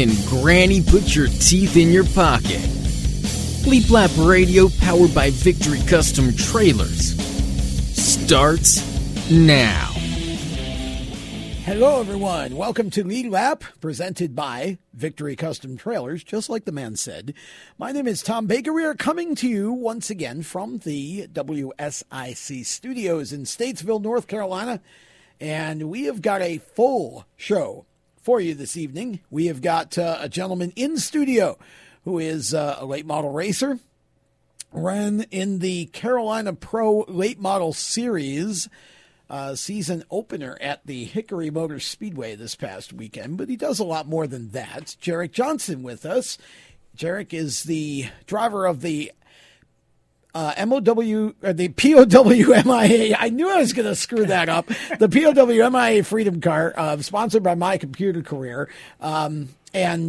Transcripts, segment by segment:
And Granny put your teeth in your pocket. Leap Lap Radio, powered by Victory Custom Trailers, starts now. Hello everyone, welcome to Lead Lap, presented by Victory Custom Trailers, just like the man said. My name is Tom Baker. We are coming to you once again from the WSIC studios in Statesville, North Carolina, and we have got a full show for you this evening. We have got a gentleman in studio who is a late model racer, ran in the Carolina Pro Late Model Series season opener at the Hickory Motor Speedway this past weekend, but he does a lot more than that. Jerick Johnson with us. Jerick is the driver of the the POW/MIA. I knew I was going to screw that up. The POW/MIA Freedom Car, sponsored by My Computer Career. And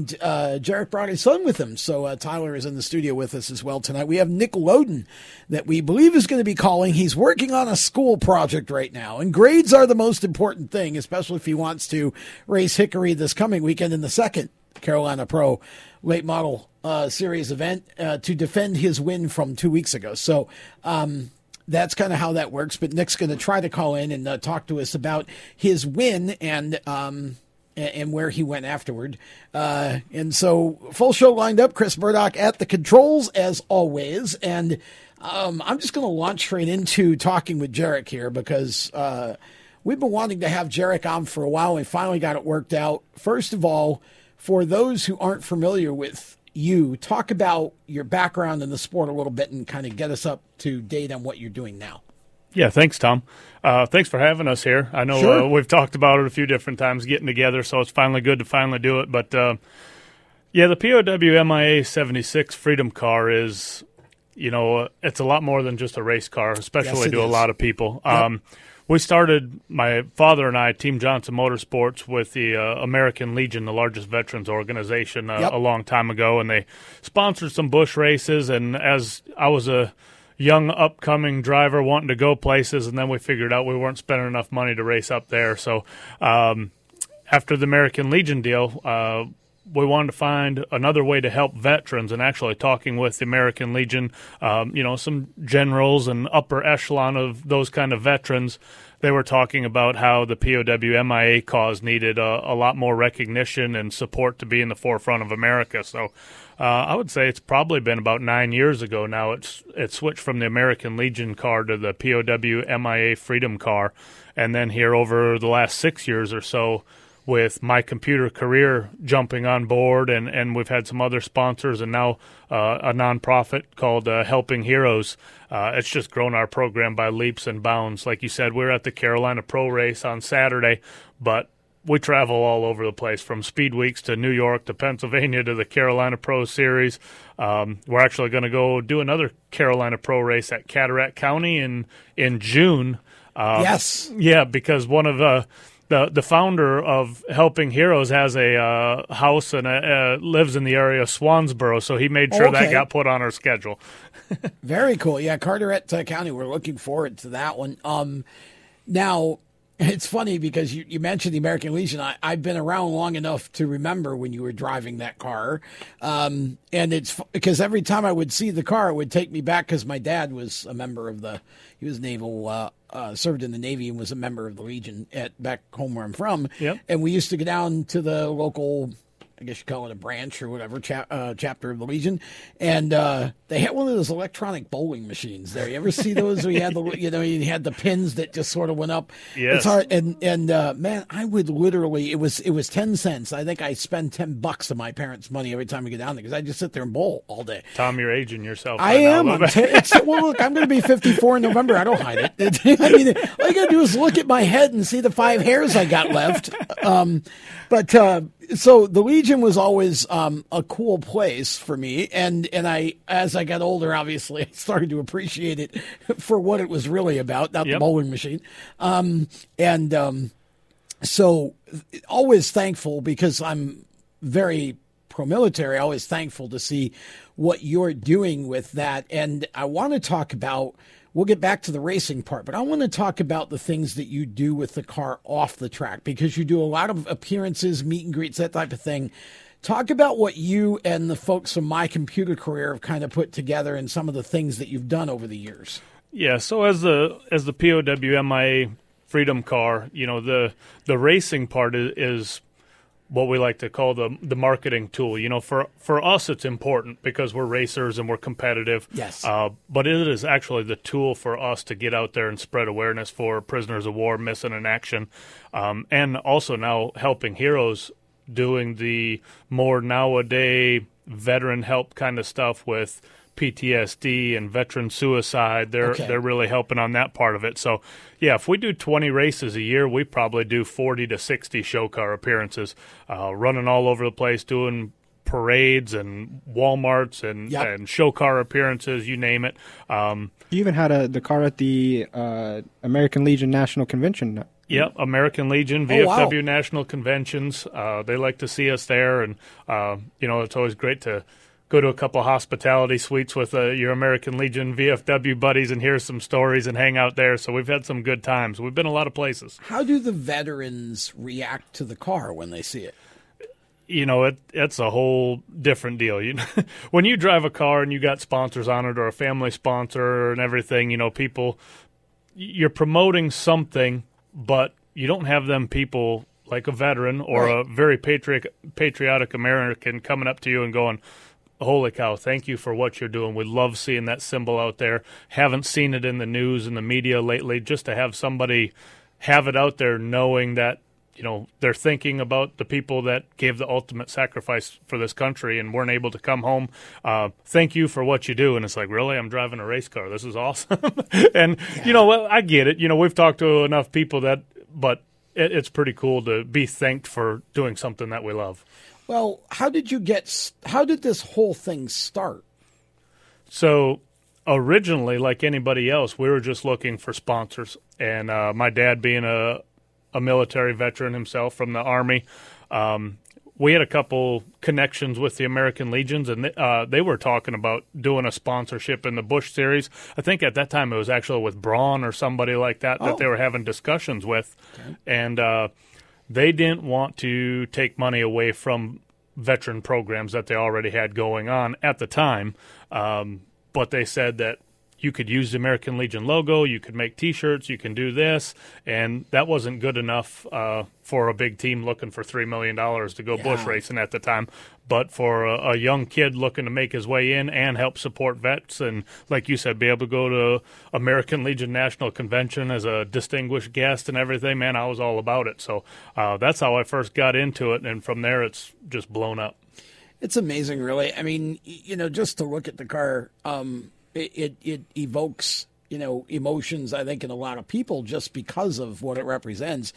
Jerick brought his son with him. So Tyler is in the studio with us as well tonight. We have Nick Loden that we believe is going to be calling. He's working on a school project right now, and grades are the most important thing, especially if he wants to race Hickory this coming weekend in the second Carolina Pro Late Model Series event to defend his win from 2 weeks ago. So that's kind of how that works. But Nick's going to try to call in and talk to us about his win and where he went afterward. And so full show lined up. Chris Murdoch at the controls as always. And I'm just going to launch straight into talking with Jerick here because we've been wanting to have Jerick on for a while. We finally got it worked out. First of all, for those who aren't familiar with you, talk about your background in the sport a little bit and kind of get us up to date on what you're doing now. Yeah, thanks, Tom. Thanks for having us here. I know we've talked about it a few different times getting together, so it's finally good to finally do it. But, the POW/MIA 76 Freedom Car is, it's a lot more than just a race car, especially to a lot of people. Yep. We started, my father and I, Team Johnson Motorsports, with the American Legion, the largest veterans organization, a long time ago, and they sponsored some Busch races, and as I was a young upcoming driver wanting to go places, and then we figured out we weren't spending enough money to race up there. So after the American Legion deal, we wanted to find another way to help veterans, and actually talking with the American Legion, some generals and upper echelon of those kind of veterans, they were talking about how the POW/MIA cause needed a lot more recognition and support to be in the forefront of America. So I would say it's probably been about 9 years ago now. It switched from the American Legion car to the POW/MIA Freedom Car. And then here over the last 6 years or so, with My Computer Career jumping on board, and we've had some other sponsors, and now a nonprofit called Helping Heroes. It's just grown our program by leaps and bounds. Like you said, we're at the Carolina Pro Race on Saturday, but we travel all over the place, from Speed Weeks to New York to Pennsylvania to the Carolina Pro Series. We're actually going to go do another Carolina Pro race at Catawba County in June. Because one of the founder of Helping Heroes has a house and lives in the area of Swansboro, so he made sure that got put on our schedule. Very cool. Yeah, Carteret County, we're looking forward to that one. Now, it's funny because you mentioned the American Legion. I've been around long enough to remember when you were driving that car. And it's because every time I would see the car, it would take me back because my dad was a member of he was naval served in the Navy and was a member of the Legion back home where I'm from. Yep. And we used to go down to the local, I guess you call it a branch or whatever, chapter of the Legion. And they had one of those electronic bowling machines there. You ever see those? We had you had the pins that just sort of went up. Yes. It's hard. And man, I would literally, it was 10 cents. I think I spend $10 of my parents' money every time we get down there because I just sit there and bowl all day. Tom, you're aging yourself. I am. I'm going to be 54 in November. I don't hide it. I mean, all you got to do is look at my head and see the 5 hairs I got left. So the Legion was always a cool place for me, and I, as I got older, obviously, I started to appreciate it for what it was really about, not the bowling machine. So always thankful, because I'm very pro-military, always thankful to see what you're doing with that. And I want to talk about, we'll get back to the racing part, but I want to talk about the things that you do with the car off the track, because you do a lot of appearances, meet and greets, that type of thing. Talk about what you and the folks from My Computer Career have kind of put together and some of the things that you've done over the years. Yeah, so as the POW/MIA Freedom Car, you know, the racing part is what we like to call the marketing tool. You know, for us it's important because we're racers and we're competitive. Yes. But it is actually the tool for us to get out there and spread awareness for prisoners of war, missing in action, and also now Helping Heroes, doing the more nowadays veteran help kind of stuff with PTSD and veteran suicide. They're really helping on that part of it. So, yeah, if we do 20 races a year, we probably do 40 to 60 show car appearances, running all over the place, doing parades and Walmarts and show car appearances, you name it. You even had the car at the American Legion National Convention. Yep, American Legion, VFW National Conventions. They like to see us there, and, you know, it's always great to go to a couple hospitality suites with your American Legion VFW buddies and hear some stories and hang out there. So we've had some good times. We've been a lot of places. How do the veterans react to the car when they see it? You know, it's a whole different deal. You know, when you drive a car and you got sponsors on it or a family sponsor and everything, you know, people, you're promoting something, but you don't have them people like a veteran or a very patriotic American coming up to you and going, holy cow, thank you for what you're doing. We love seeing that symbol out there. Haven't seen it in the news and the media lately. Just to have somebody have it out there knowing that, you know, they're thinking about the people that gave the ultimate sacrifice for this country and weren't able to come home. Thank you for what you do. And it's like, really? I'm driving a race car. This is awesome. And, you know, well, I get it. You know, we've talked to enough people that – but it's pretty cool to be thanked for doing something that we love. Well, how did this whole thing start? So originally, like anybody else, we were just looking for sponsors. And my dad being a military veteran himself from the Army. We had a couple connections with the American Legions, and they were talking about doing a sponsorship in the Busch series. I think at that time it was actually with Braun or somebody like that that they were having discussions with. Okay. And they didn't want to take money away from veteran programs that they already had going on at the time. But they said that you could use the American Legion logo, you could make T-shirts, you can do this, and that wasn't good enough for a big team looking for $3 million to go Busch racing at the time. But for a young kid looking to make his way in and help support vets and, like you said, be able to go to American Legion National Convention as a distinguished guest and everything, man, I was all about it. So that's how I first got into it, and from there it's just blown up. It's amazing, really. I mean, you know, just to look at the car It evokes, you know, emotions, I think, in a lot of people just because of what it represents.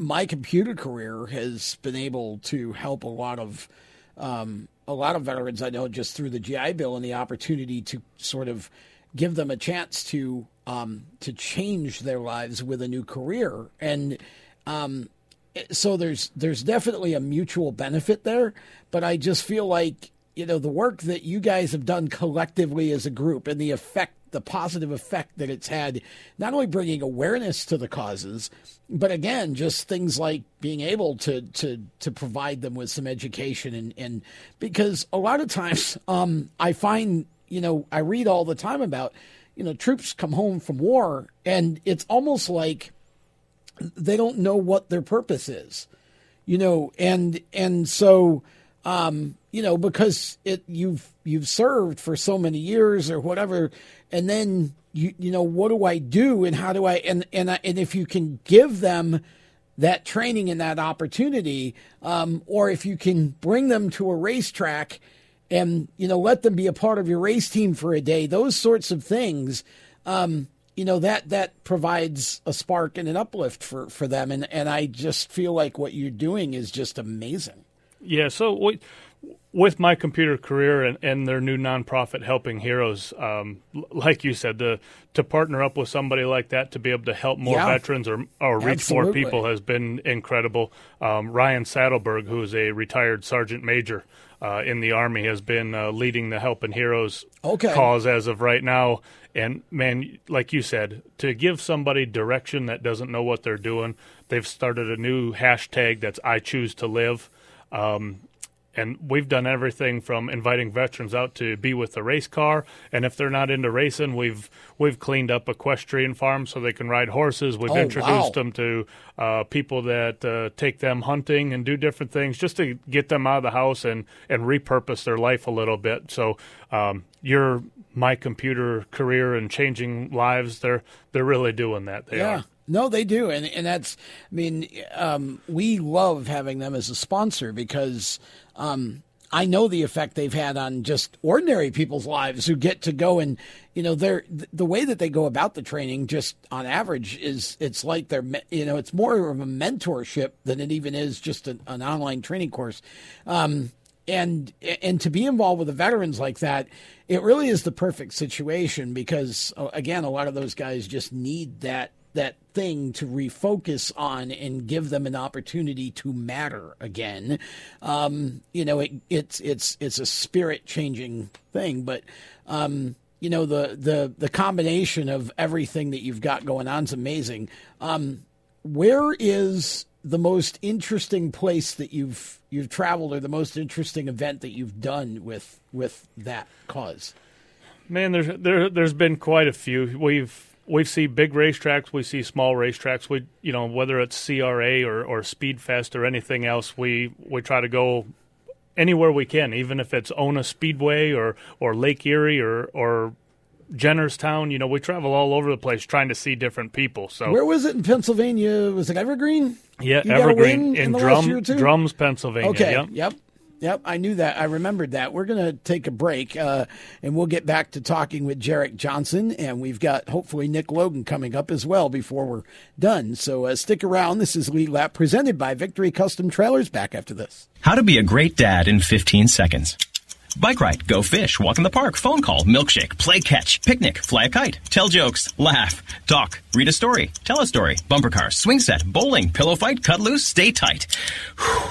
My Computer Career has been able to help a lot of veterans, I know, just through the GI Bill and the opportunity to sort of give them a chance to change their lives with a new career. And so there's definitely a mutual benefit there, but I just feel like, you know, the work that you guys have done collectively as a group and the positive effect that it's had, not only bringing awareness to the causes, but again, just things like being able to provide them with some education. And because a lot of times I find, you know, I read all the time about, you know, troops come home from war and it's almost like they don't know what their purpose is, you know, and so you know, because you've served for so many years or whatever, and then you know, what do I do and how do I and if you can give them that training and that opportunity, or if you can bring them to a racetrack and, you know, let them be a part of your race team for a day, those sorts of things, you know, that provides a spark and an uplift for them, and I just feel like what you're doing is just amazing. Yeah, so with My Computer Career and their new nonprofit Helping Heroes, like you said, to partner up with somebody like that to be able to help more veterans or reach more people has been incredible. Ryan Saddleberg, who is a retired sergeant major in the Army, has been leading the Helping Heroes cause as of right now. And, man, like you said, to give somebody direction that doesn't know what they're doing, they've started a new hashtag that's I Choose to Live. And we've done everything from inviting veterans out to be with the race car. And if they're not into racing, we've cleaned up equestrian farms so they can ride horses. We've introduced them to people that take them hunting and do different things just to get them out of the house and repurpose their life a little bit. So your My Computer Career and changing lives, they're really doing that. They are. No, they do. And that's, I mean, we love having them as a sponsor because I know the effect they've had on just ordinary people's lives who get to go and, you know, the way that they go about the training just on average is it's like they're, you know, it's more of a mentorship than it even is just an online training course. And to be involved with the veterans like that, it really is the perfect situation because, again, a lot of those guys just need that thing to refocus on and give them an opportunity to matter again. You know, it's a spirit changing thing, but you know, the combination of everything that you've got going on is amazing. Where is the most interesting place that you've traveled or the most interesting event that you've done with that cause? Man, there's been quite a few. We see big racetracks, we see small racetracks. We, you know, whether it's CRA or Speedfest or anything else, we try to go anywhere we can, even if it's Ona Speedway or Lake Erie or Jennerstown. You know, we travel all over the place trying to see different people. So where was it in Pennsylvania? Was it Evergreen? Yeah, Evergreen in Drums, Pennsylvania. Okay, yep. Yep, I knew that. I remembered that. We're going to take a break, and we'll get back to talking with Jerick Johnson, and we've got, hopefully, Nick Loden coming up as well before we're done. So stick around. This is Lead Lap, presented by Victory Custom Trailers. Back after this. How to be a great dad in 15 seconds. Bike ride, go fish, walk in the park, phone call, milkshake, play catch, picnic, fly a kite, tell jokes, laugh, talk, read a story, tell a story, bumper car, swing set, bowling, pillow fight, cut loose, stay tight. Whew.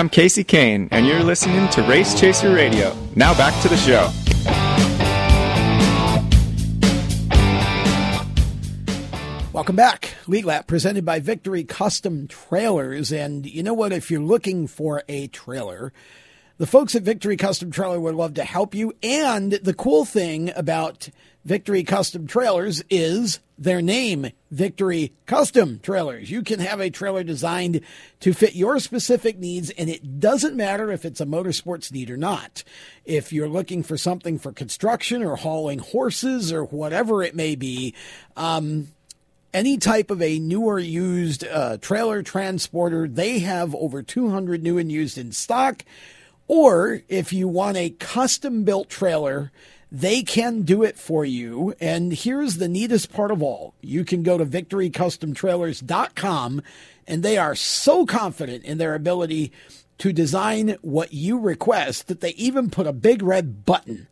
I'm Casey Kane, and you're listening to Race Chaser Radio. Now back to the show. Welcome back. Lead Lap presented by Victory Custom Trailers. And you know what? If you're looking for a trailer, the folks at Victory Custom Trailer would love to help you. And the cool thing about Victory Custom Trailers is their name, Victory Custom Trailers. You can have a trailer designed to fit your specific needs, and it doesn't matter if it's a motorsports need or not. If you're looking for something for construction or hauling horses or whatever it may be, any type of a new or used trailer transporter, they have over 200 new and used in stock. Or if you want a custom-built trailer, they can do it for you. And here's the neatest part of all. You can go to victorycustomtrailers.com, and they are so confident in their ability to design what you request that they even put a big red button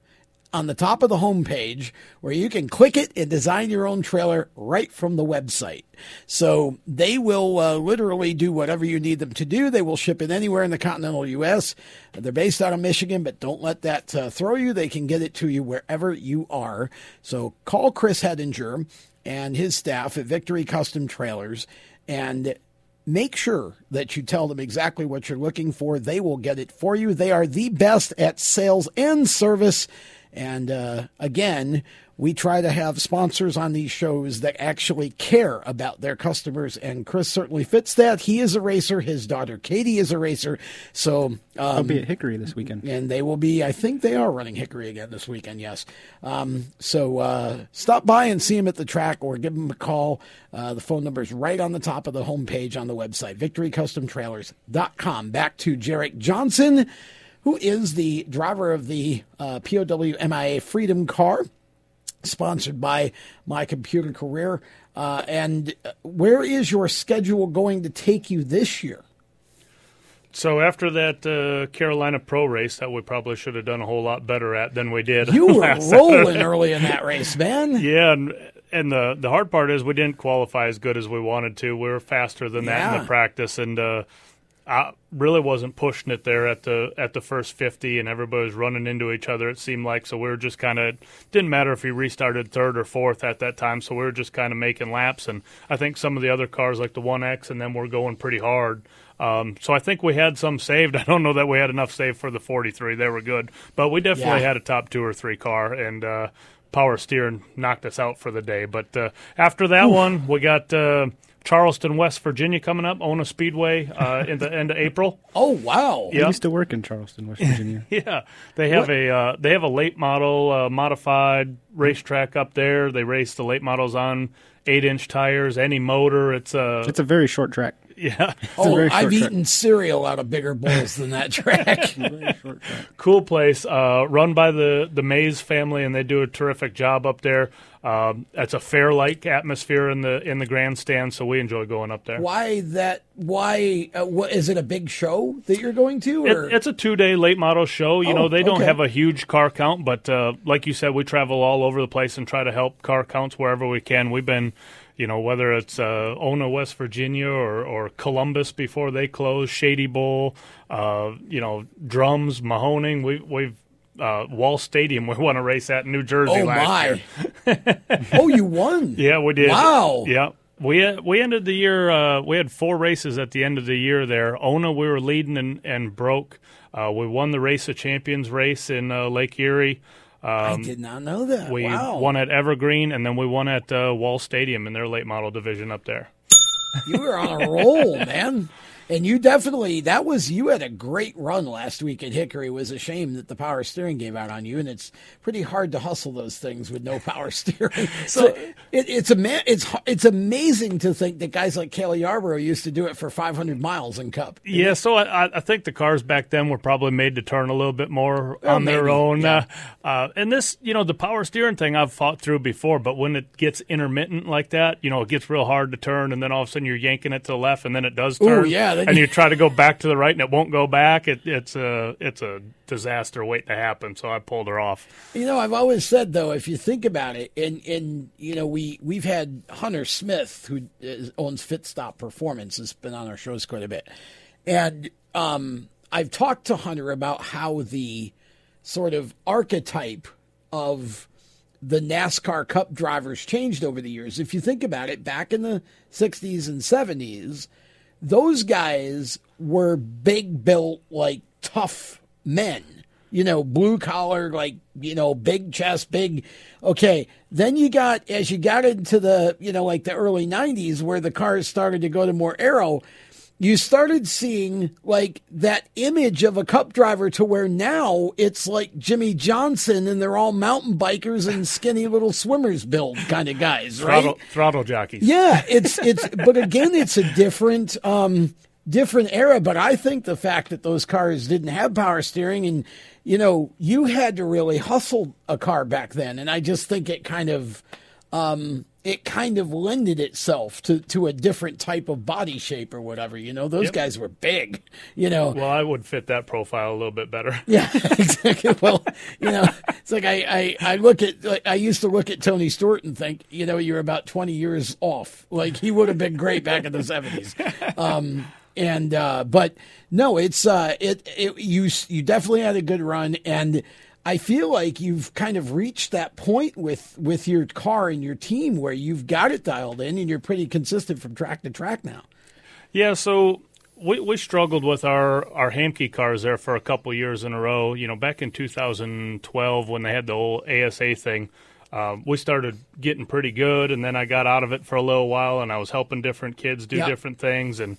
on the top of the homepage where you can click it and design your own trailer right from the website. So they will literally do whatever you need them to do. They will ship it anywhere in the continental U.S. They're based out of Michigan, but don't let that throw you. They can get it to you wherever you are. So call Chris Hedinger and his staff at Victory Custom Trailers and make sure that you tell them exactly what you're looking for. They will get it for you. They are the best at sales and service. And again, we try to have sponsors on these shows that actually care about their customers. And Chris certainly fits that. He is a racer. His daughter, Katie, is a racer. So they'll be at Hickory this weekend. And they will be, I think they are running Hickory again this weekend, yes. So stop by and see him at the track or give him a call. The phone number is right on the top of the homepage on the website, victorycustomtrailers.com. Back to Jerick Johnson, who is the driver of the POW/MIA Freedom Car, sponsored by My Computer Career. And where is your schedule going to take you this year? So after that Carolina Pro race that we probably should have done a whole lot better at than we did. You were rolling early in that race, man. Yeah, and the hard part is we didn't qualify as good as we wanted to. We were faster than that in the practice, and I really wasn't pushing it there at the first 50, and everybody was running into each other, it seemed like. So we were just kind of – didn't matter if we restarted third or fourth at that time, so we were just kind of making laps. And I think some of the other cars, like the 1X, and them were going pretty hard. So I think we had some saved. I don't know that we had enough saved for the 43. They were good. But we definitely had a top two or three car, and power steering knocked us out for the day. But after that one, we got Charleston, West Virginia coming up, Ona Speedway in the end of April. Oh, wow. Yep. I used to work in Charleston, West Virginia. Yeah. They have a late model modified racetrack up there. They race the late models on 8-inch tires, any motor. It's a very short track. Yeah. I've eaten cereal out of bigger bowls than that track. Cool place. Run by the Mays family, and they do a terrific job up there. It's a fair-like atmosphere in the grandstand, so we enjoy going up there. Why is it a big show that you're going to? Or? It's a two-day late model show. They don't have a huge car count, but like you said, we travel all over the place and try to help car counts wherever we can. We've been, whether it's Ona, West Virginia, or Columbus before they close, Shady Bowl, Drums, Mahoning. We've Wall Stadium, we won a race at in New Jersey last year. Oh, you won? Yeah, we did. Wow. Yeah. We ended the year, we had four races at the end of the year there. Ona, we were leading and broke. We won the Race of Champions race in Lake Erie. I did not know that. We won at Evergreen, and then we won at Wall Stadium in their late model division up there. You were on a roll, man. And you definitely, you had a great run last week at Hickory. It was a shame that the power steering gave out on you, and it's pretty hard to hustle those things with no power steering. So it's amazing to think that guys like Cale Yarborough used to do it for 500 miles in Cup. Yeah, so I think the cars back then were probably made to turn a little bit more on their own. Yeah. And this, the power steering thing I've fought through before, but when it gets intermittent like that, it gets real hard to turn, and then all of a sudden you're yanking it to the left, and then it does turn. Ooh, yeah. And you try to go back to the right, and it won't go back. It's a disaster waiting to happen. So I pulled her off. I've always said though, if you think about it, and we've had Hunter Smith, who owns Fit Stop Performance, has been on our shows quite a bit, and I've talked to Hunter about how the sort of archetype of the NASCAR Cup drivers changed over the years. If you think about it, back in the 60s and 70s, those guys were big built, like tough men, you know, blue collar, like, you know, big chest, big. Okay. Then you got, as you got into the, you know, like the early 90s where the cars started to go to more aero, you started seeing like that image of a cup driver to where now it's like Jimmy Johnson and they're all mountain bikers and skinny little swimmers build kind of guys, right? Throttle jockeys. Yeah. It's, but again, it's a different era. But I think the fact that those cars didn't have power steering and, you know, you had to really hustle a car back then. And I just think it kind of, lended itself to a different type of body shape or whatever, you know, those guys were big, you know. Well, I would fit that profile a little bit better. Yeah, exactly. Well, you know, it's like I look at, like, I used to look at Tony Stewart and think, you know, you're about 20 years off. Like he would have been great back in the 70s. But no, it's, you definitely had a good run, and I feel like you've kind of reached that point with your car and your team where you've got it dialed in and you're pretty consistent from track to track now. Yeah, so we struggled with our Hamke cars there for a couple years in a row. You know, back in 2012 when they had the old ASA thing, we started getting pretty good, and then I got out of it for a little while, and I was helping different kids do different things. And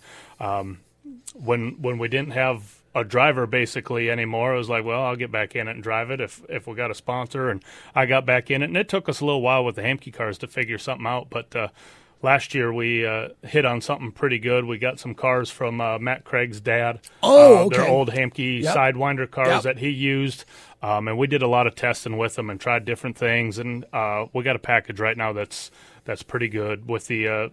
when we didn't have a driver basically anymore, I was like, well, I'll get back in it and drive it if we got a sponsor. And I got back in it, and it took us a little while with the Hamke cars to figure something out. But last year we hit on something pretty good. We got some cars from Matt Craig's dad. Okay. Their old Hamke Sidewinder cars that he used. And we did a lot of testing with them and tried different things. And we got a package right now that's pretty good with the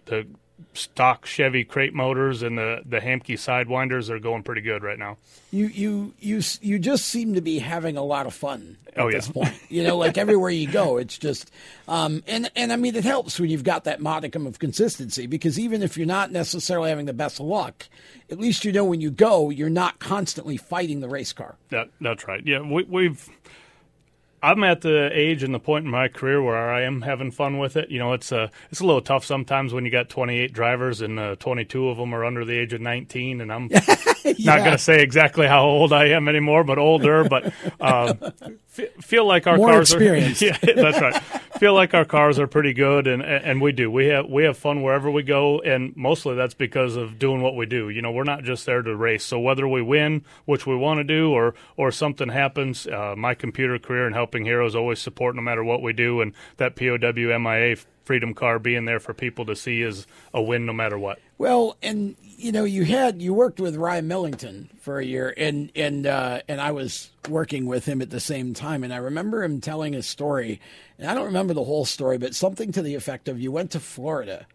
stock Chevy crate motors and the Hamke Sidewinders are going pretty good right now. You just seem to be having a lot of fun at this point. You know, like everywhere you go, it's just and I mean, it helps when you've got that modicum of consistency, because even if you're not necessarily having the best of luck, at least you know when you go, you're not constantly fighting the race car. That's right. Yeah, I'm at the age and the point in my career where I am having fun with it. You know, it's a little tough sometimes when you got 28 drivers and 22 of them are under the age of 19, and I'm not going to say exactly how old I am anymore, but older. But feel like our cars experienced. Yeah, that's right. Feel like our cars are pretty good, and we do. We have fun wherever we go, and mostly that's because of doing what we do. You know, we're not just there to race. So whether we win, which we want to do, or something happens, My Computer Career and Helping Heroes always support no matter what we do, and that POW/MIA Freedom car being there for people to see is a win no matter what. Well, and you know, you worked with Ryan Millington for a year, and I was working with him at the same time, and I remember him telling a story, and I don't remember the whole story, but something to the effect of, you went to Florida.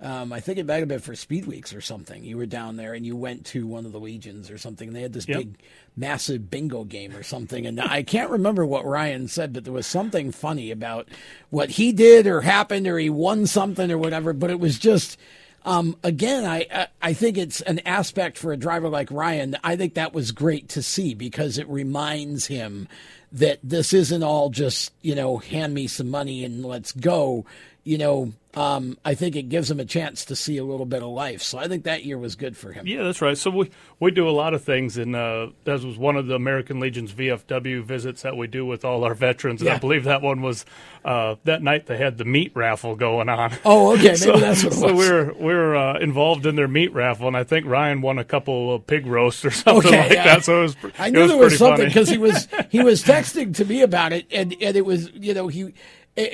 I think it might have been for Speed Weeks or something. You were down there and you went to one of the Legions or something, and they had this big, massive bingo game or something. And I can't remember what Ryan said, but there was something funny about what he did or happened, or he won something or whatever. But it was just, again, I think it's an aspect for a driver like Ryan. I think that was great to see, because it reminds him that this isn't all just, you know, hand me some money and let's go. You know, I think it gives him a chance to see a little bit of life. So I think that year was good for him. Yeah, that's right. So we do a lot of things, and that was one of the American Legion's VFW visits that we do with all our veterans. And I believe that one was that night they had the meat raffle going on. Oh, okay. Maybe that's what it was. So we were involved in their meat raffle, and I think Ryan won a couple of pig roasts or something that. So it was pretty funny. I knew there was something, because he was texting to me about it, and it was, you know, he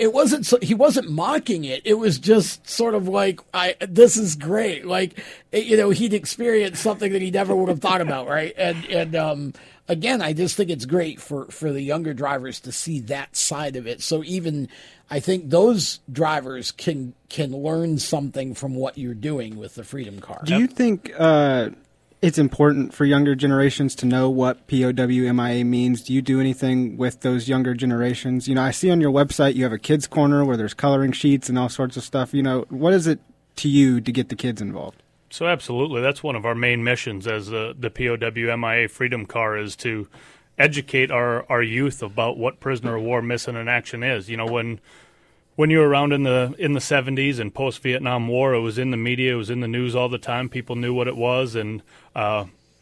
wasn't mocking it. It was just sort of like, this is great. Like, you know, he'd experienced something that he never would have thought about, right? And again, I just think it's great for the younger drivers to see that side of it. So even, I think those drivers can learn something from what you're doing with the Freedom car. Do you think it's important for younger generations to know what POW/MIA means? Do you do anything with those younger generations? You know, I see on your website you have a kids corner where there's coloring sheets and all sorts of stuff. You know, what is it to you to get the kids involved? So absolutely. That's one of our main missions as the POW/MIA Freedom Car is to educate our youth about what prisoner of war missing in action is. You know, when you were around in the 70s and post-Vietnam War, it was in the media, it was in the news all the time. People knew what it was, and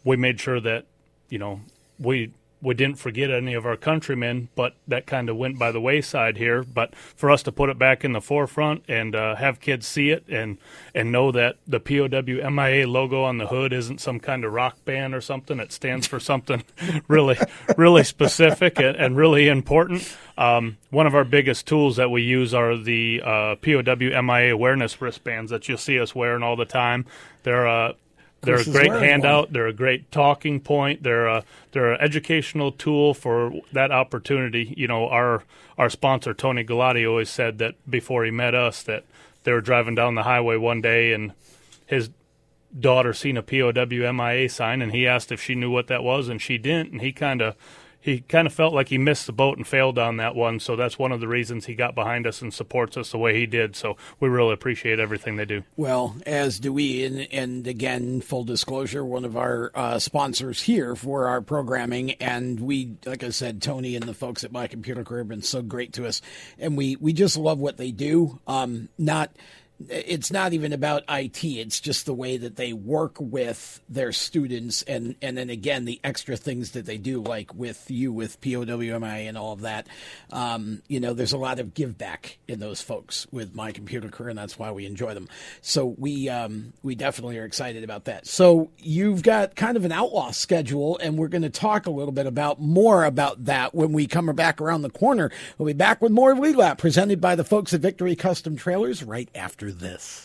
we made sure that, you know, we didn't forget any of our countrymen, but that kind of went by the wayside here. But for us to put it back in the forefront and have kids see it and know that the POW/MIA logo on the hood isn't some kind of rock band or something. It stands for something really, really specific and really important. One of our biggest tools that we use are the POW/MIA awareness wristbands that you'll see us wearing all the time. They're a great handout. One. They're a great talking point. They're an educational tool for that opportunity. You know, our sponsor, Tony Galati, always said that before he met us that they were driving down the highway one day and his daughter seen a POW/MIA sign, and he asked if she knew what that was, and she didn't. And he kind of felt like he missed the boat and failed on that one. So that's one of the reasons he got behind us and supports us the way he did. So we really appreciate everything they do. Well, as do we. And again, full disclosure, one of our sponsors here for our programming. And we, like I said, Tony and the folks at My Computer Career have been so great to us. And we just love what they do. It's not even about IT. It's just the way that they work with their students. And then again, the extra things that they do, like with you, with POW/MIA and all of that. You know, there's a lot of give back in those folks with My Computer Career, and that's why we enjoy them. So we definitely are excited about that. So you've got kind of an outlaw schedule, and we're going to talk a little bit more about that when we come back around the corner. We'll be back with more Lead Lap presented by the folks at Victory Custom Trailers right after this.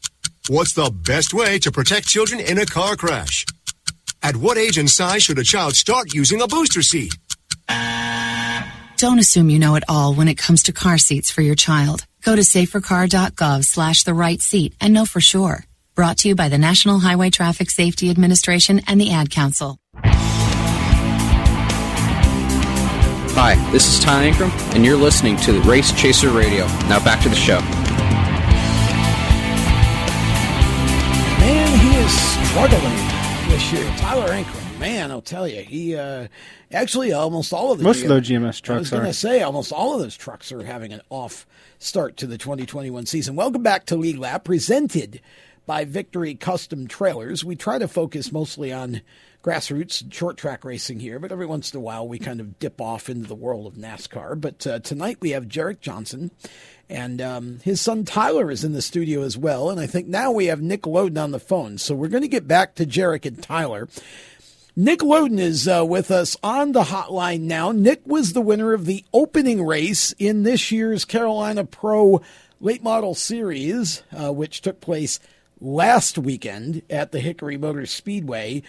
What's the best way to protect children in a car crash? At what age and size should a child start using a booster seat? Don't assume you know it all when it comes to car seats for your child. Go to safercar.gov/the right seat and know for sure. Brought to you by the National Highway Traffic Safety Administration and the Ad Council. Hi, this is Ty Ankrum, and you're listening to Race Chaser Radio. Now back to the show. Man, he is struggling this year. Tyler Ankrum, man, I'll tell you, he actually almost all of the most of those GMS trucks. I was going to say almost all of those trucks are having an off start to the 2021 season. Welcome back to Lead Lap, presented by Victory Custom Trailers. We try to focus mostly on grassroots and short track racing here, but every once in a while we kind of dip off into the world of NASCAR. But tonight we have Jerick Johnson, and his son Tyler is in the studio as well. And I think now we have Nick Loden on the phone. So we're going to get back to Jerick and Tyler. Nick Loden is with us on the hotline now. Nick was the winner of the opening race in this year's Carolina Pro Late Model Series, which took place last weekend at the Hickory Motor Speedway.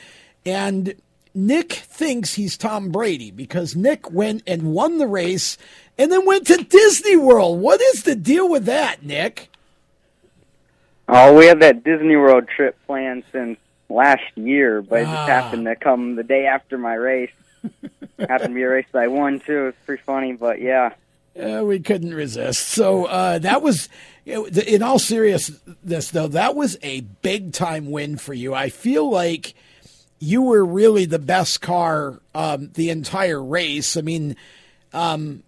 And Nick thinks he's Tom Brady because Nick went and won the race and then went to Disney World. What is the deal with that, Nick? Oh, we had that Disney World trip planned since last year, but it just happened to come the day after my race. Happened to be a race that I won, too. It was pretty funny, but yeah. We couldn't resist. So that was, in all seriousness, though, that was a big-time win for you. I feel like you were really the best car the entire race. I mean, Caden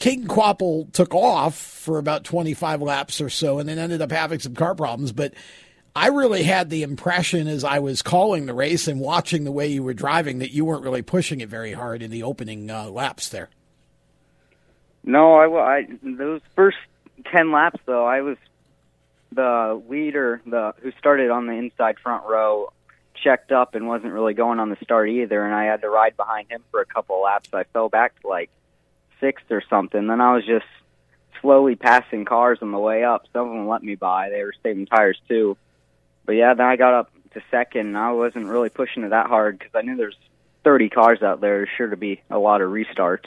Quapple took off for about 25 laps or so and then ended up having some car problems. But I really had the impression as I was calling the race and watching the way you were driving that you weren't really pushing it very hard in the opening laps there. No, I those first 10 laps, though, I was the leader who started on the inside front row, checked up and wasn't really going on the start either, and I had to ride behind him for a couple of laps. I fell back to like sixth or something. Then I was just slowly passing cars on the way up. Some of them let me by. They were saving tires too. But yeah, then I got up to second, and I wasn't really pushing it that hard because I knew there's 30 cars out there. There's sure to be a lot of restarts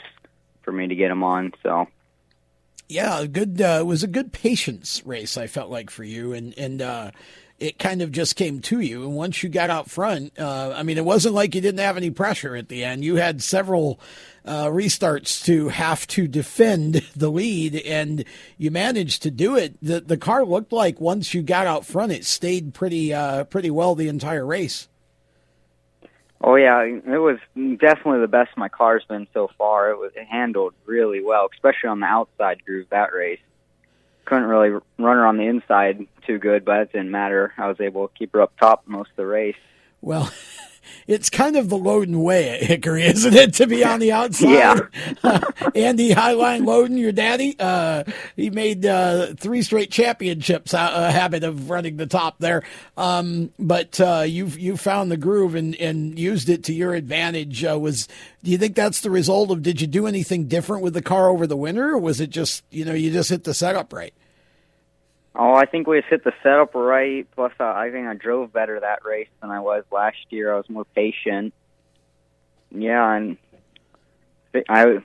for me to get them on, so... Yeah, it was a good patience race, I felt like, for you, and it kind of just came to you. And once you got out front, I mean, it wasn't like you didn't have any pressure at the end. You had several restarts to have to defend the lead, and you managed to do it. The car looked like once you got out front, it stayed pretty well the entire race. Oh, yeah, it was definitely the best my car's been so far. It handled really well, especially on the outside groove that race. Couldn't really run her on the inside too good, but it didn't matter. I was able to keep her up top most of the race. Well, it's kind of the Loden way at Hickory, isn't it, to be on the outside? Yeah. Andy Highline Loden, your daddy, he made three straight championships, habit of running the top there. But you found the groove and used it to your advantage. Do you think that's the result of, did you do anything different with the car over the winter, or was it just, you just hit the setup right? Oh, I think we just hit the setup right, plus I think I drove better that race than I was last year. I was more patient. Yeah, and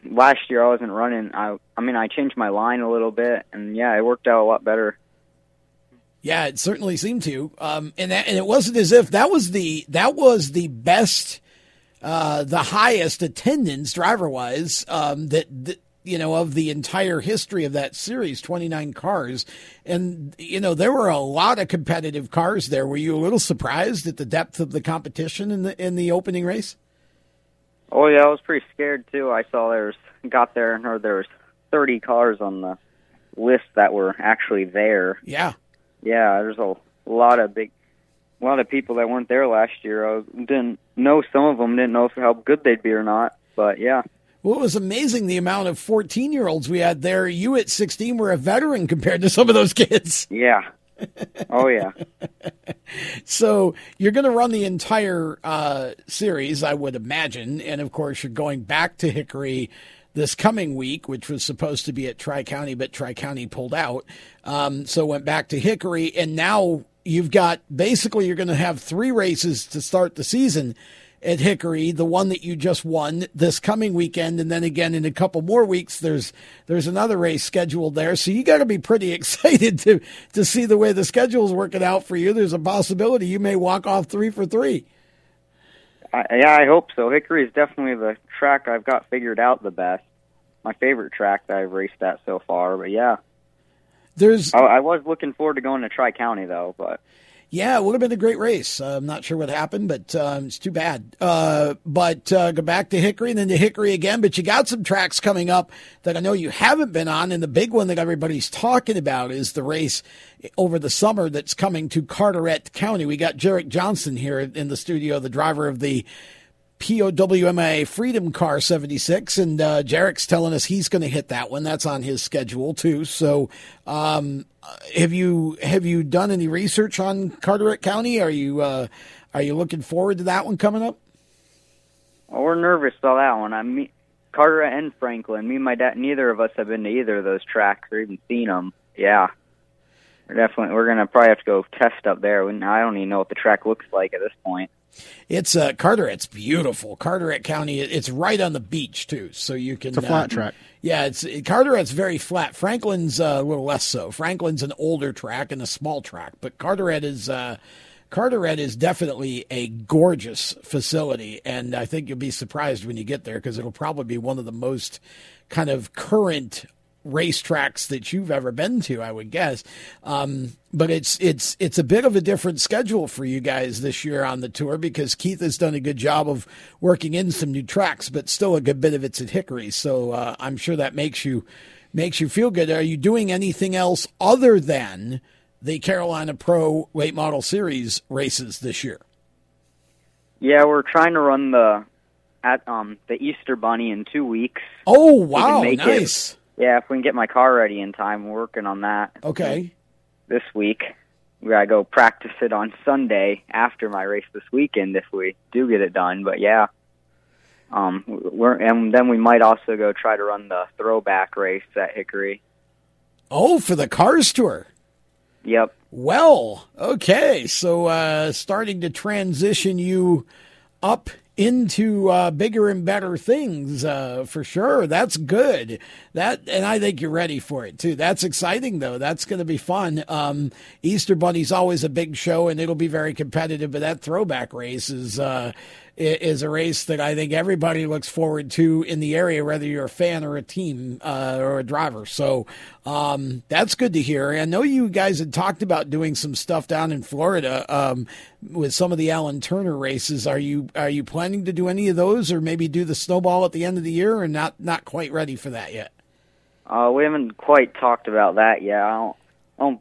last year I wasn't running. I mean, I changed my line a little bit, and yeah, it worked out a lot better. Yeah, it certainly seemed to. And it wasn't as if that was the best, the highest attendance driver-wise of the entire history of that series, 29 cars. And, there were a lot of competitive cars there. Were you a little surprised at the depth of the competition in the opening race? Oh, yeah, I was pretty scared, too. I saw got there and heard there was 30 cars on the list that were actually there. Yeah. Yeah, there's a lot of people that weren't there last year. I didn't know some of them, didn't know how good they'd be or not, but yeah. Well, it was amazing the amount of 14-year-olds we had there. You at 16 were a veteran compared to some of those kids. Yeah. Oh, yeah. So you're going to run the entire series, I would imagine. And, of course, you're going back to Hickory this coming week, which was supposed to be at Tri-County, but Tri-County pulled out. So went back to Hickory. And now you've got basically you're going to have three races to start the season at Hickory, the one that you just won this coming weekend, and then again in a couple more weeks, there's another race scheduled there. So you got to be pretty excited to see the way the schedule's working out for you. There's a possibility you may walk off 3 for 3. Yeah, I hope so. Hickory is definitely the track I've got figured out the best. my favorite track that I've raced at so far. But yeah, I was looking forward to going to Tri-County though, but. Yeah, it would have been a great race. I'm not sure what happened, but it's too bad. But go back to Hickory and then to Hickory again. But you got some tracks coming up that I know you haven't been on. And the big one that everybody's talking about is the race over the summer that's coming to Carteret County. We got Jerick Johnson here in the studio, the driver of the POW/MIA Freedom Car 76. And Jerick's telling us he's going to hit that one. That's on his schedule, too. So have you done any research on Carteret County? Are you looking forward to that one coming up? Well, we're nervous about that one. I mean, Carteret and Franklin. Me and my dad, neither of us have been to either of those tracks or even seen them. Yeah. We're going to probably have to go test up there. I don't even know what the track looks like at this point. It's Carteret's beautiful. Carteret County, it's right on the beach too, so you can. It's a flat track. Yeah, Carteret's very flat. Franklin's a little less so. Franklin's an older track and a small track, but Carteret is definitely a gorgeous facility, and I think you'll be surprised when you get there because it'll probably be one of the most kind of current racetracks that you've ever been to, I would guess. But it's a bit of a different schedule for you guys this year on the tour because Keith has done a good job of working in some new tracks, but still a good bit of it's at Hickory. So I'm sure that makes you feel good. Are you doing anything else other than the Carolina Pro Late Model Series races this year? Yeah, we're trying to run the Easter Bunny in 2 weeks. Oh, wow, nice. Yeah, if we can get my car ready in time, we're working on that. Okay. This week, we gotta go practice it on Sunday after my race this weekend if we do get it done. But yeah, and then we might also go try to run the throwback race at Hickory. Oh, for the Cars Tour. Yep. Well, okay, so starting to transition you up into bigger and better things for sure. That's good. And I think you're ready for it too. That's exciting though. That's going to be fun. Easter Bunny's always a big show and it'll be very competitive, but that throwback race is a race that I think everybody looks forward to in the area, whether you're a fan or a team or a driver. So that's good to hear. I know you guys had talked about doing some stuff down in Florida with some of the Alan Turner races. Are you planning to do any of those or maybe do the snowball at the end of the year or not quite ready for that yet? We haven't quite talked about that yet. I don't,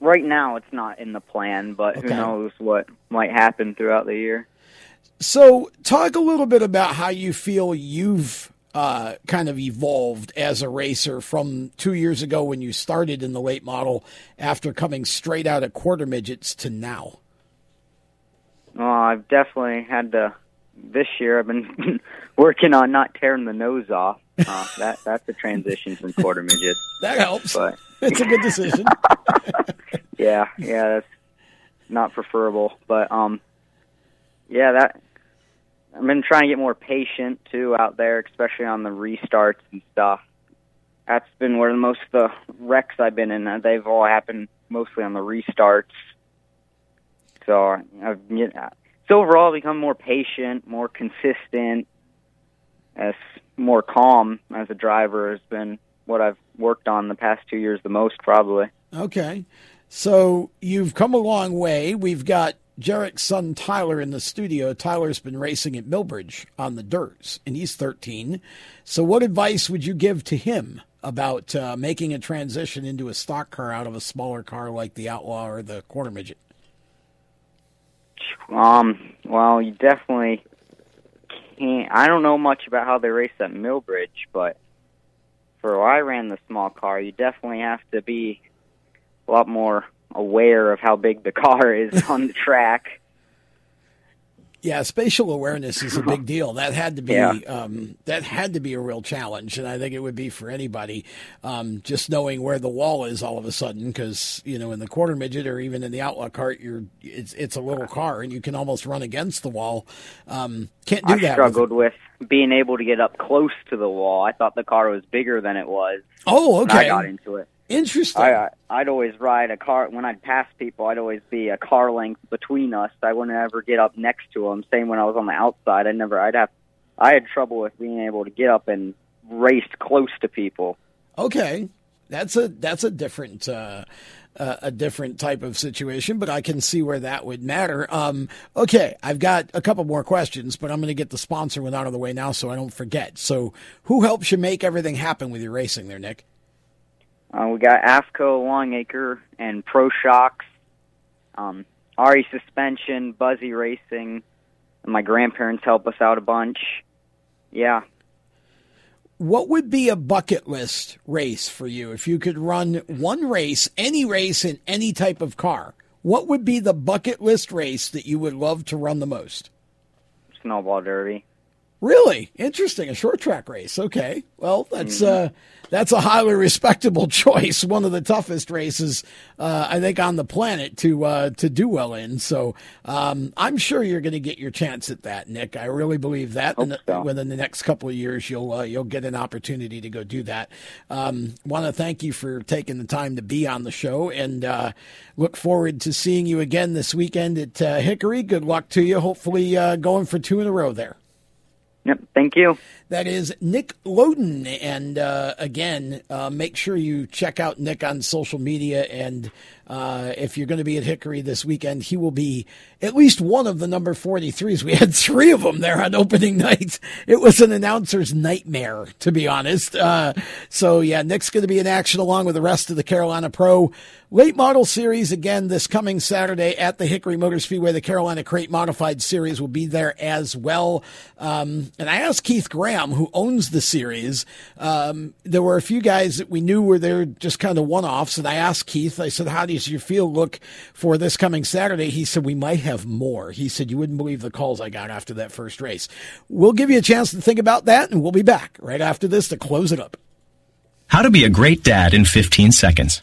right now it's not in the plan, but okay. Who knows what might happen throughout the year. So talk a little bit about how you feel you've kind of evolved as a racer from 2 years ago when you started in the late model after coming straight out of quarter midgets to now. Well, I've definitely had to, this year I've been working on not tearing the nose off. That's a transition from quarter midgets. That helps. It's a good decision. Yeah, that's not preferable. But, yeah, I've been trying to get more patient, too, out there, especially on the restarts and stuff. That's been where most of the wrecks I've been in, they've all happened mostly on the restarts. So, overall, I've become more patient, more consistent, as more calm as a driver has been what I've worked on the past 2 years the most, probably. Okay. So, you've come a long way. We've got Jerick's son, Tyler, in the studio. Tyler's been racing at Millbridge on the dirts, and he's 13. So what advice would you give to him about making a transition into a stock car out of a smaller car like the Outlaw or the Quarter Midget? Well, you definitely can't. I don't know much about how they race at Millbridge, but for I ran the small car, you definitely have to be a lot more aware of how big the car is on the track. Yeah, spatial awareness is a big deal. That had to be a real challenge, and I think it would be for anybody. Just knowing where the wall is all of a sudden, because in the quarter midget or even in the outlaw cart, it's a little car, and you can almost run against the wall. Can't do that. I struggled with being able to get up close to the wall. I thought the car was bigger than it was. Oh, okay. I got into it. Interesting. I'd always ride a car. When I'd pass people, I'd always be a car length between us. I wouldn't ever get up next to them. Same when I was on the outside. I had trouble with being able to get up and raced close to people. Okay, that's a different type of situation, but I can see where that would matter. Okay, I've got a couple more questions, but I'm going to get the sponsor one out of the way now so I don't forget. So who helps you make everything happen with your racing there, Nick? We got AFCO, Longacre, and Pro Shocks, Ari Suspension, Buzzy Racing, and my grandparents help us out a bunch. Yeah. What would be a bucket list race for you? If you could run one race in any type of car, what would be the bucket list race that you would love to run the most? Snowball Derby. Really? Interesting. A short track race. Okay. Well, that's a highly respectable choice. One of the toughest races, I think, on the planet to do well in. So I'm sure you're going to get your chance at that, Nick. I really believe that. Within the next couple of years, you'll get an opportunity to go do that. Want to thank you for taking the time to be on the show, and look forward to seeing you again this weekend at Hickory. Good luck to you. Hopefully going for two in a row there. Yep, thank you. That is Nick Loden. And again, make sure you check out Nick on social media. And if you're going to be at Hickory this weekend, he will be at least one of the number 43s. We had three of them there on opening night. It was an announcer's nightmare, to be honest. So, yeah, Nick's going to be in action along with the rest of the Carolina Pro Late Model Series again this coming Saturday at the Hickory Motor Speedway. The Carolina Crate Modified Series will be there as well. And I asked Keith Graham, who owns the series, there were a few guys that we knew were there just kind of one-offs. And I asked Keith, I said, how does your field look for this coming Saturday? He said, we might have more. He said, you wouldn't believe the calls I got after that first race. We'll give you a chance to think about that, and we'll be back right after this to close it up. How to be a great dad in 15 seconds.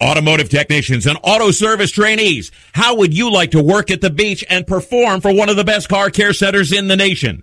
Automotive technicians and auto service trainees, how would you like to work at the beach and perform for one of the best car care centers in the nation?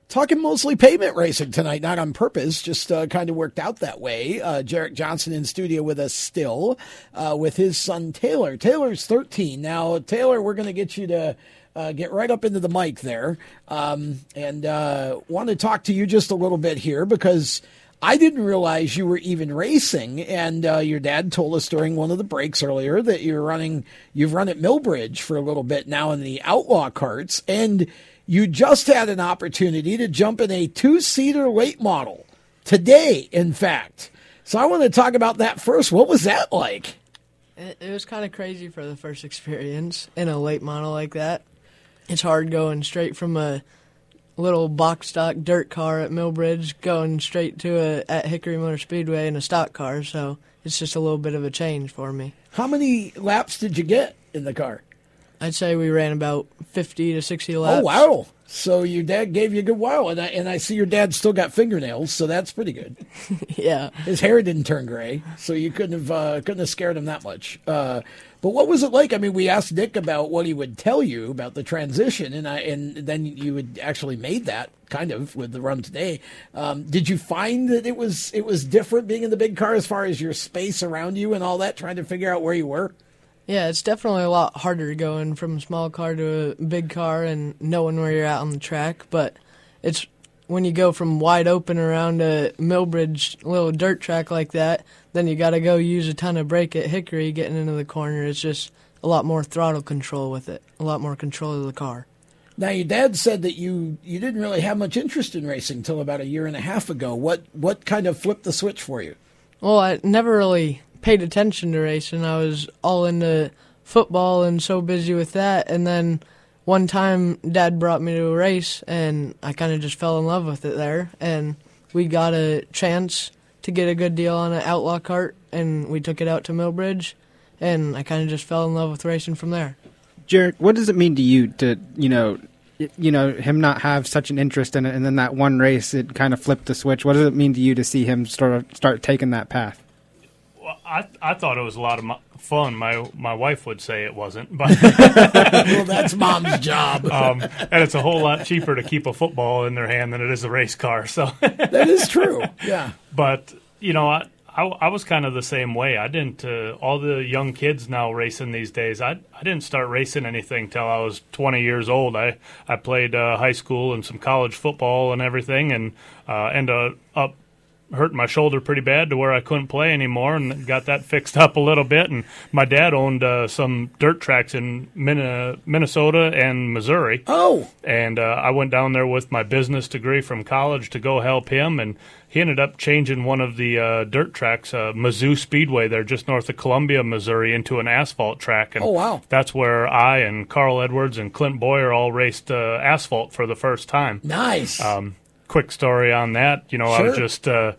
Talking mostly pavement racing tonight, not on purpose, just kind of worked out that way. Jerick Johnson in studio with us still with his son, Taylor. Taylor's 13. Now, Taylor, we're going to get you to get right up into the mic there and want to talk to you just a little bit here because I didn't realize you were even racing. And your dad told us during one of the breaks earlier that you've run at Millbridge for a little bit now in the outlaw carts, and you just had an opportunity to jump in a two-seater late model today, in fact. So I want to talk about that first. What was that like? It was kind of crazy for the first experience in a late model like that. It's hard going straight from a little box stock dirt car at Millbridge going straight to at Hickory Motor Speedway in a stock car, so it's just a little bit of a change for me. How many laps did you get in the car? I'd say we ran about 50 to 60 laps. Oh, wow. So your dad gave you a good while, and I see your dad still got fingernails, so that's pretty good. Yeah. His hair didn't turn gray, so you couldn't have scared him that much. But what was it like? I mean, we asked Nick about what he would tell you about the transition, and then you had actually made that, kind of, with the run today. Did you find that it was different being in the big car as far as your space around you and all that, trying to figure out where you were? Yeah, it's definitely a lot harder going from a small car to a big car and knowing where you're at on the track, but it's when you go from wide open around a Millbridge little dirt track like that, then you got to go use a ton of brake at Hickory getting into the corner. It's just a lot more throttle control with it, a lot more control of the car. Now, your dad said that you didn't really have much interest in racing until about a year and a half ago. What kind of flipped the switch for you? Well, I never really paid attention to racing. I was all into football and so busy with that, and then one time Dad brought me to a race and I kind of just fell in love with it there, and we got a chance to get a good deal on an outlaw cart and we took it out to Millbridge, and I kind of just fell in love with racing from there. Jerick, what does it mean to you to, you know, him not have such an interest in it, and then that one race it kind of flipped the switch? What does it mean to you to see him start taking that path? I thought it was a lot of fun. My wife would say it wasn't, but well, that's Mom's job. And it's a whole lot cheaper to keep a football in their hand than it is a race car. So that is true. Yeah. But you know, I was kind of the same way. I didn't. All the young kids now racing these days. I didn't start racing anything till I was 20 years old. I played high school and some college football and everything, and ended up hurt my shoulder pretty bad to where I couldn't play anymore, and got that fixed up a little bit. And my dad owned some dirt tracks in Minnesota and Missouri. Oh! And I went down there with my business degree from college to go help him, and he ended up changing one of the dirt tracks, Mizzou Speedway there just north of Columbia, Missouri, into an asphalt track. And oh, wow. That's where I and Carl Edwards and Clint Boyer all raced asphalt for the first time. Nice! Quick story on that, you know, sure. I was just I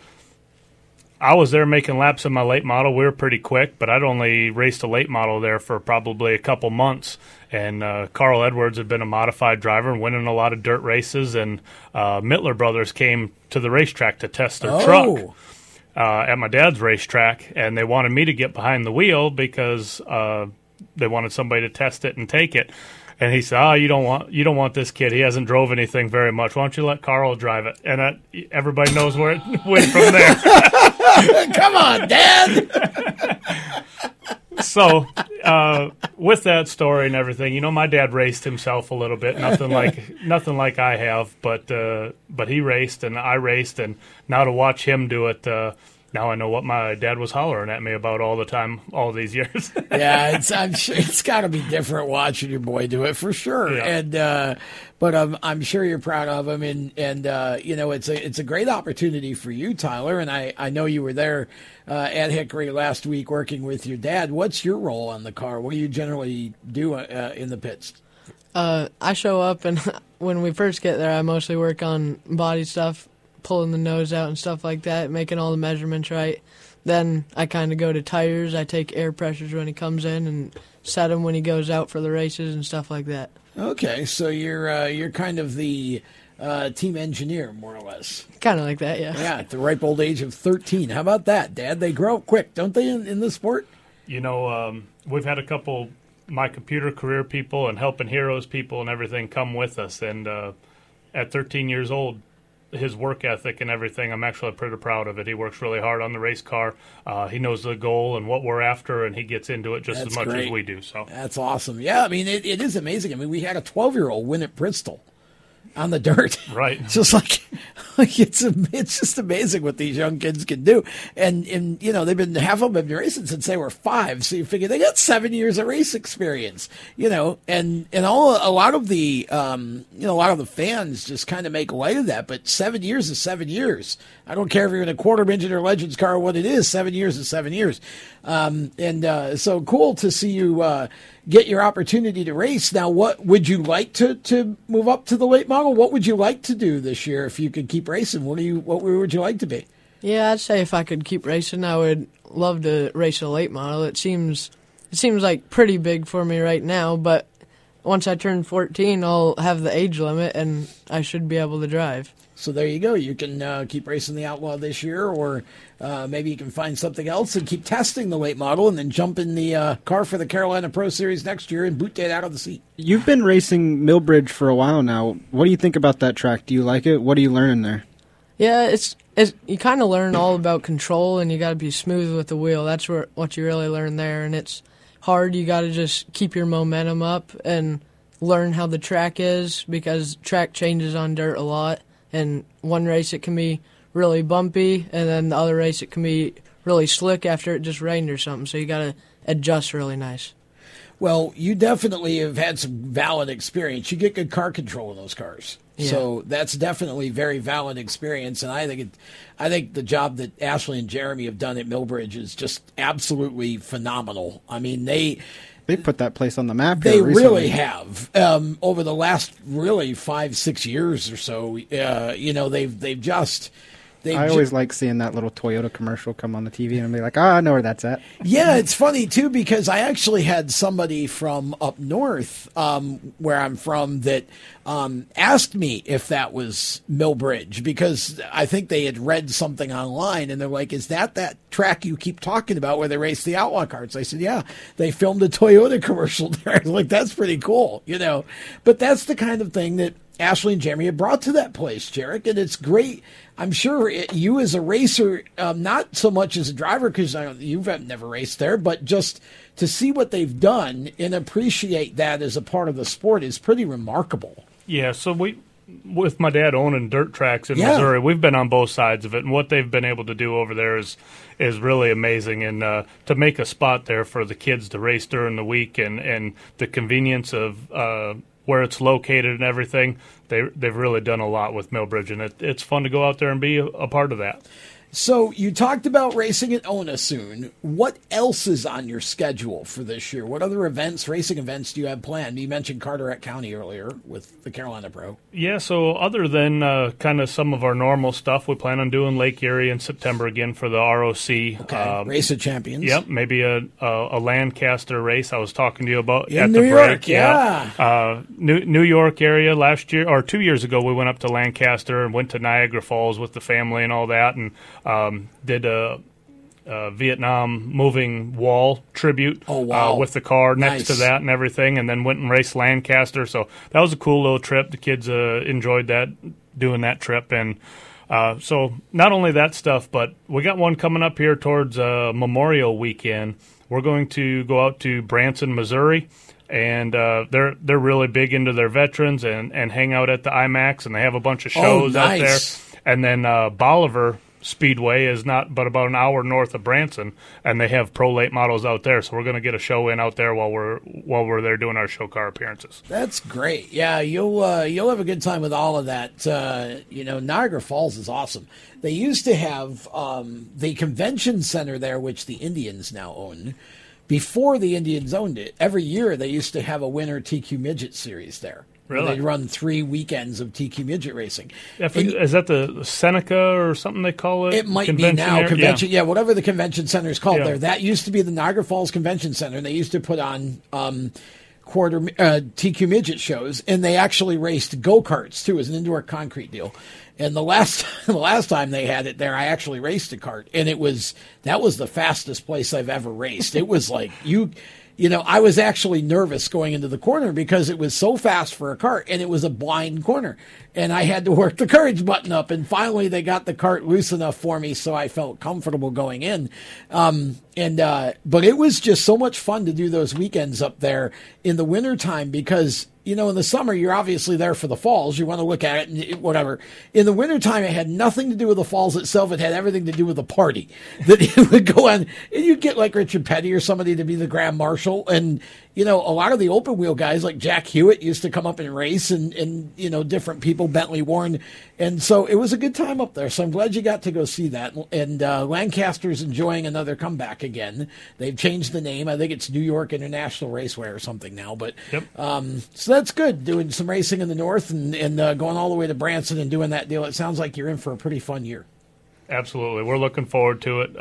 was there making laps in my late model. We were pretty quick, but I'd only raced a late model there for probably a couple months, and Carl Edwards had been a modified driver and winning a lot of dirt races, and Mittler brothers came to the racetrack to test their truck at my dad's racetrack, and they wanted me to get behind the wheel because they wanted somebody to test it and take it. And he said, you don't want this kid. He hasn't drove anything very much. Why don't you let Carl drive it? And everybody knows where it went from there. Come on, Dad. So with that story and everything, you know, my dad raced himself a little bit, nothing like I have, but he raced and I raced, and now to watch him do it, now I know what my dad was hollering at me about all the time, all these years. Yeah, I'm sure it's got to be different watching your boy do it for sure. Yeah. And but I'm sure you're proud of him, and you know, it's a great opportunity for you, Tyler. And I know you were there at Hickory last week working with your dad. What's your role on the car? What do you generally do in the pits? I show up, and when we first get there, I mostly work on body stuff, pulling the nose out and stuff like that, making all the measurements right. Then I kind of go to tires. I take air pressures when he comes in and set him when he goes out for the races and stuff like that. Okay, so you're kind of the team engineer, more or less. Kind of like that, yeah. Yeah, at the ripe old age of 13. How about that, Dad? They grow up quick, don't they, in this sport? You know, we've had a couple My Computer Career people and Helping Heroes people and everything come with us. And at 13 years old, his work ethic and everything, I'm actually pretty proud of it. He works really hard on the race car. He knows the goal and what we're after, and he gets into it just as much as we do. So that's awesome. Yeah, I mean, it is amazing. I mean, we had a 12-year-old win at Bristol on the dirt. Right. Just like it's just amazing what these young kids can do. And you know, they've been half of them have been racing since they were 5, so you figure they got 7 years of race experience, you know, and a lot of the fans just kind of make light of that, but 7 years is 7 years. I don't care if you're in a quarter midget or legends car or what it is, 7 years is 7 years. So cool to see you get your opportunity to race. Now, what would you like to move up to the late model? What would you like to do this year if you could keep racing? What would you like to be? Yeah, I'd say if I could keep racing, I would love to race a late model. It seems like pretty big for me right now, but once I turn 14, I'll have the age limit, and I should be able to drive. So there you go. You can keep racing the Outlaw this year, or maybe you can find something else and keep testing the late model and then jump in the car for the Carolina Pro Series next year and boot that out of the seat. You've been racing Millbridge for a while now. What do you think about that track? Do you like it? What are you learning there? Yeah, it's you kind of learn all about control, and you got to be smooth with the wheel. That's what you really learn there, and it's hard. You got to just keep your momentum up and learn how the track is, because track changes on dirt a lot. And one race it can be really bumpy, and then the other race it can be really slick after it just rained or something. So you got to adjust really nice. Well, you definitely have had some valid experience. You get good car control in those cars. Yeah. So that's definitely very valid experience, and I think the job that Ashley and Jeremy have done at Millbridge is just absolutely phenomenal. I mean, they put that place on the map. They really have over the last really 5-6 years or so. You know, they've just. I always like seeing that little Toyota commercial come on the TV, and I'm like, I know where that's at. Yeah, it's funny, too, because I actually had somebody from up north, where I'm from, that asked me if that was Millbridge, because I think they had read something online, and they're like, is that track you keep talking about where they race the Outlaw cars? I said, yeah, they filmed a Toyota commercial there. Like, that's pretty cool, you know. But that's the kind of thing that Ashley and Jeremy have brought to that place, Jerick, and it's great. I'm sure you as a racer, not so much as a driver, because you've never raced there, but just to see what they've done and appreciate that as a part of the sport is pretty remarkable. Yeah, so with my dad owning dirt tracks in Missouri, we've been on both sides of it, and what they've been able to do over there is really amazing. And to make a spot there for the kids to race during the week and the convenience of where it's located and everything, they've really done a lot with Millbridge, and it's fun to go out there and be a part of that. So you talked about racing at Ona soon. What else is on your schedule for this year? What other events, racing events, do you have planned? You mentioned Carteret County earlier with the Carolina Pro. Yeah, so other than kind of some of our normal stuff, we plan on doing Lake Erie in September again for the ROC. Okay, Race of Champions. Yep, maybe a Lancaster race I was talking to you about in at New the York, break. Yeah. New York area last year, or 2 years ago, we went up to Lancaster and went to Niagara Falls with the family and all that, and did a Vietnam moving wall tribute with the car next to that and everything, and then went and raced Lancaster. So that was a cool little trip. The kids enjoyed that, doing that trip. And so not only that stuff, but we got one coming up here towards Memorial Weekend. We're going to go out to Branson, Missouri, and they're really big into their veterans and hang out at the IMAX, and they have a bunch of shows out there. And then Bolivar Speedway is not but about an hour north of Branson, and they have pro late models out there, so we're going to get a show in out there while we're there doing our show car appearances. That's great. Yeah, you'll have a good time with all of that. You know, Niagara Falls is awesome. They used to have the convention center there, which the Indians now own. Before the Indians owned it, every year they used to have a winter TQ midget series there. Really? They run 3 weekends of TQ midget racing. Yeah, is that the Seneca or something they call it? It might be now. Convention, yeah, whatever the convention center is called there. That used to be the Niagara Falls Convention Center. They used to put on TQ midget shows, and they actually raced go-karts, too, as an indoor concrete deal. And the last time they had it there, I actually raced a kart, and that was the fastest place I've ever raced. It was like you know, I was actually nervous going into the corner because it was so fast for a cart, and it was a blind corner, and I had to work the courage button up, and finally they got the cart loose enough for me so I felt comfortable going in. But it was just so much fun to do those weekends up there in the wintertime because, you know, in the summer, you're obviously there for the falls. You want to look at it and whatever. In the wintertime, it had nothing to do with the falls itself. It had everything to do with the party that it would go on. And you'd get like Richard Petty or somebody to be the Grand Marshal. And, you know, a lot of the open wheel guys like Jack Hewitt used to come up and race and you know, different people, Bentley Warren. And so it was a good time up there. So I'm glad you got to go see that. And Lancaster's enjoying another comeback again. They've changed the name. I think it's New York International Raceway or something now. But so that's good, doing some racing in the north and going all the way to Branson and doing that deal. It sounds like you're in for a pretty fun year. Absolutely. We're looking forward to it.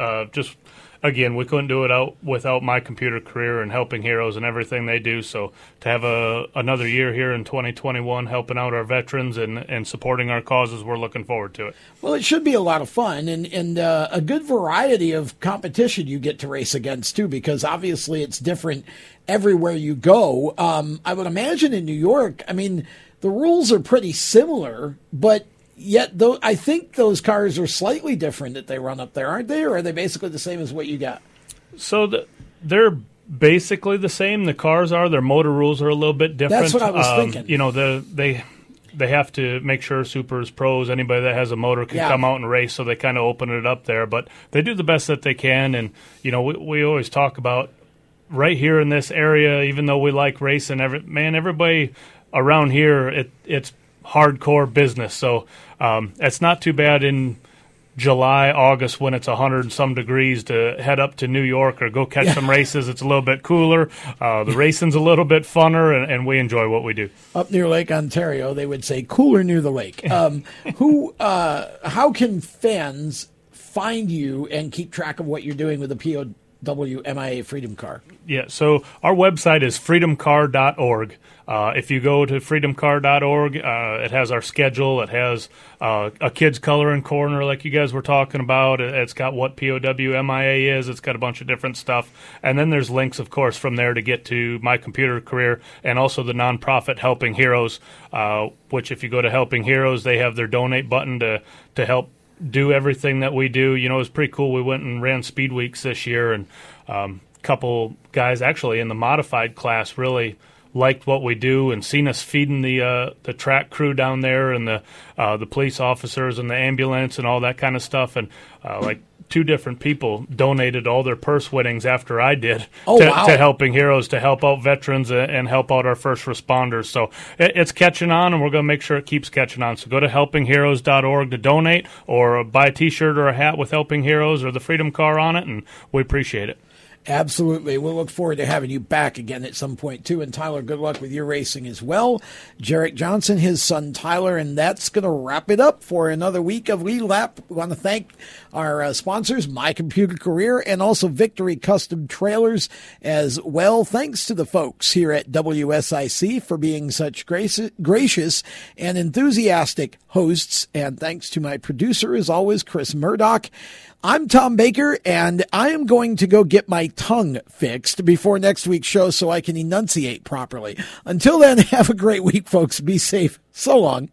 Again, we couldn't do it without My Computer Career and Helping Heroes and everything they do. So to have another year here in 2021 helping out our veterans and supporting our causes, we're looking forward to it. Well, it should be a lot of fun and a good variety of competition you get to race against, too, because obviously it's different everywhere you go. I would imagine in New York, I mean, the rules are pretty similar, but yet, though, I think those cars are slightly different that they run up there, aren't they? Or are they basically the same as what you got? So they're basically the same. The cars are. Their motor rules are a little bit different. That's what I was thinking. You know, they have to make sure supers, pros, anybody that has a motor can come out and race, so they kind of open it up there. But they do the best that they can. And, you know, we always talk about right here in this area, even though we like racing, everybody around here, it's hardcore business. So it's not too bad in July, August when it's 100-some degrees to head up to New York or go catch some races. It's a little bit cooler. The racing's a little bit funner, and we enjoy what we do. Up near Lake Ontario, they would say cooler near the lake. How can fans find you and keep track of what you're doing with the POW/MIA Freedom Car? Yeah, so our website is freedomcar.org. If you go to freedomcar.org, it has our schedule. It has a kids' coloring corner like you guys were talking about. It's got what POW/MIA is. It's got a bunch of different stuff. And then there's links, of course, from there to get to My Computer Career and also the nonprofit Helping Heroes, which if you go to Helping Heroes, they have their donate button to help do everything that we do. You know, it was pretty cool. We went and ran Speed Weeks this year, and couple guys actually in the modified class really liked what we do and seen us feeding the track crew down there and the police officers and the ambulance and all that kind of stuff. And like two different people donated all their purse winnings after I did to Helping Heroes to help out veterans and help out our first responders. So it's catching on, and we're going to make sure it keeps catching on. So go to helpingheroes.org to donate or buy a T-shirt or a hat with Helping Heroes or the Freedom Car on it, and we appreciate it. Absolutely. We'll look forward to having you back again at some point, too. And, Tyler, good luck with your racing as well. Jerick Johnson, his son, Tyler. And that's going to wrap it up for another week of Lead Lap. We want to thank our sponsors, My Computer Career, and also Victory Custom Trailers as well. Thanks to the folks here at WSIC for being such gracious and enthusiastic hosts. And thanks to my producer, as always, Chris Murdoch. I'm Tom Baker, and I am going to go get my tongue fixed before next week's show so I can enunciate properly. Until then, have a great week, folks. Be safe. So long.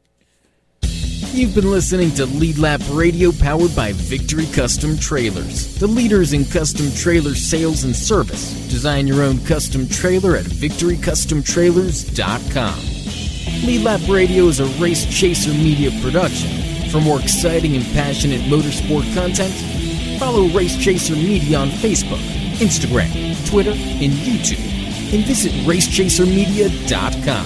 You've been listening to Lead Lap Radio, powered by Victory Custom Trailers, the leaders in custom trailer sales and service. Design your own custom trailer at VictoryCustomTrailers.com. Lead Lap Radio is a Race Chaser Media production. For more exciting and passionate motorsport content, follow Race Chaser Media on Facebook, Instagram, Twitter, and YouTube, and visit RaceChaserMedia.com.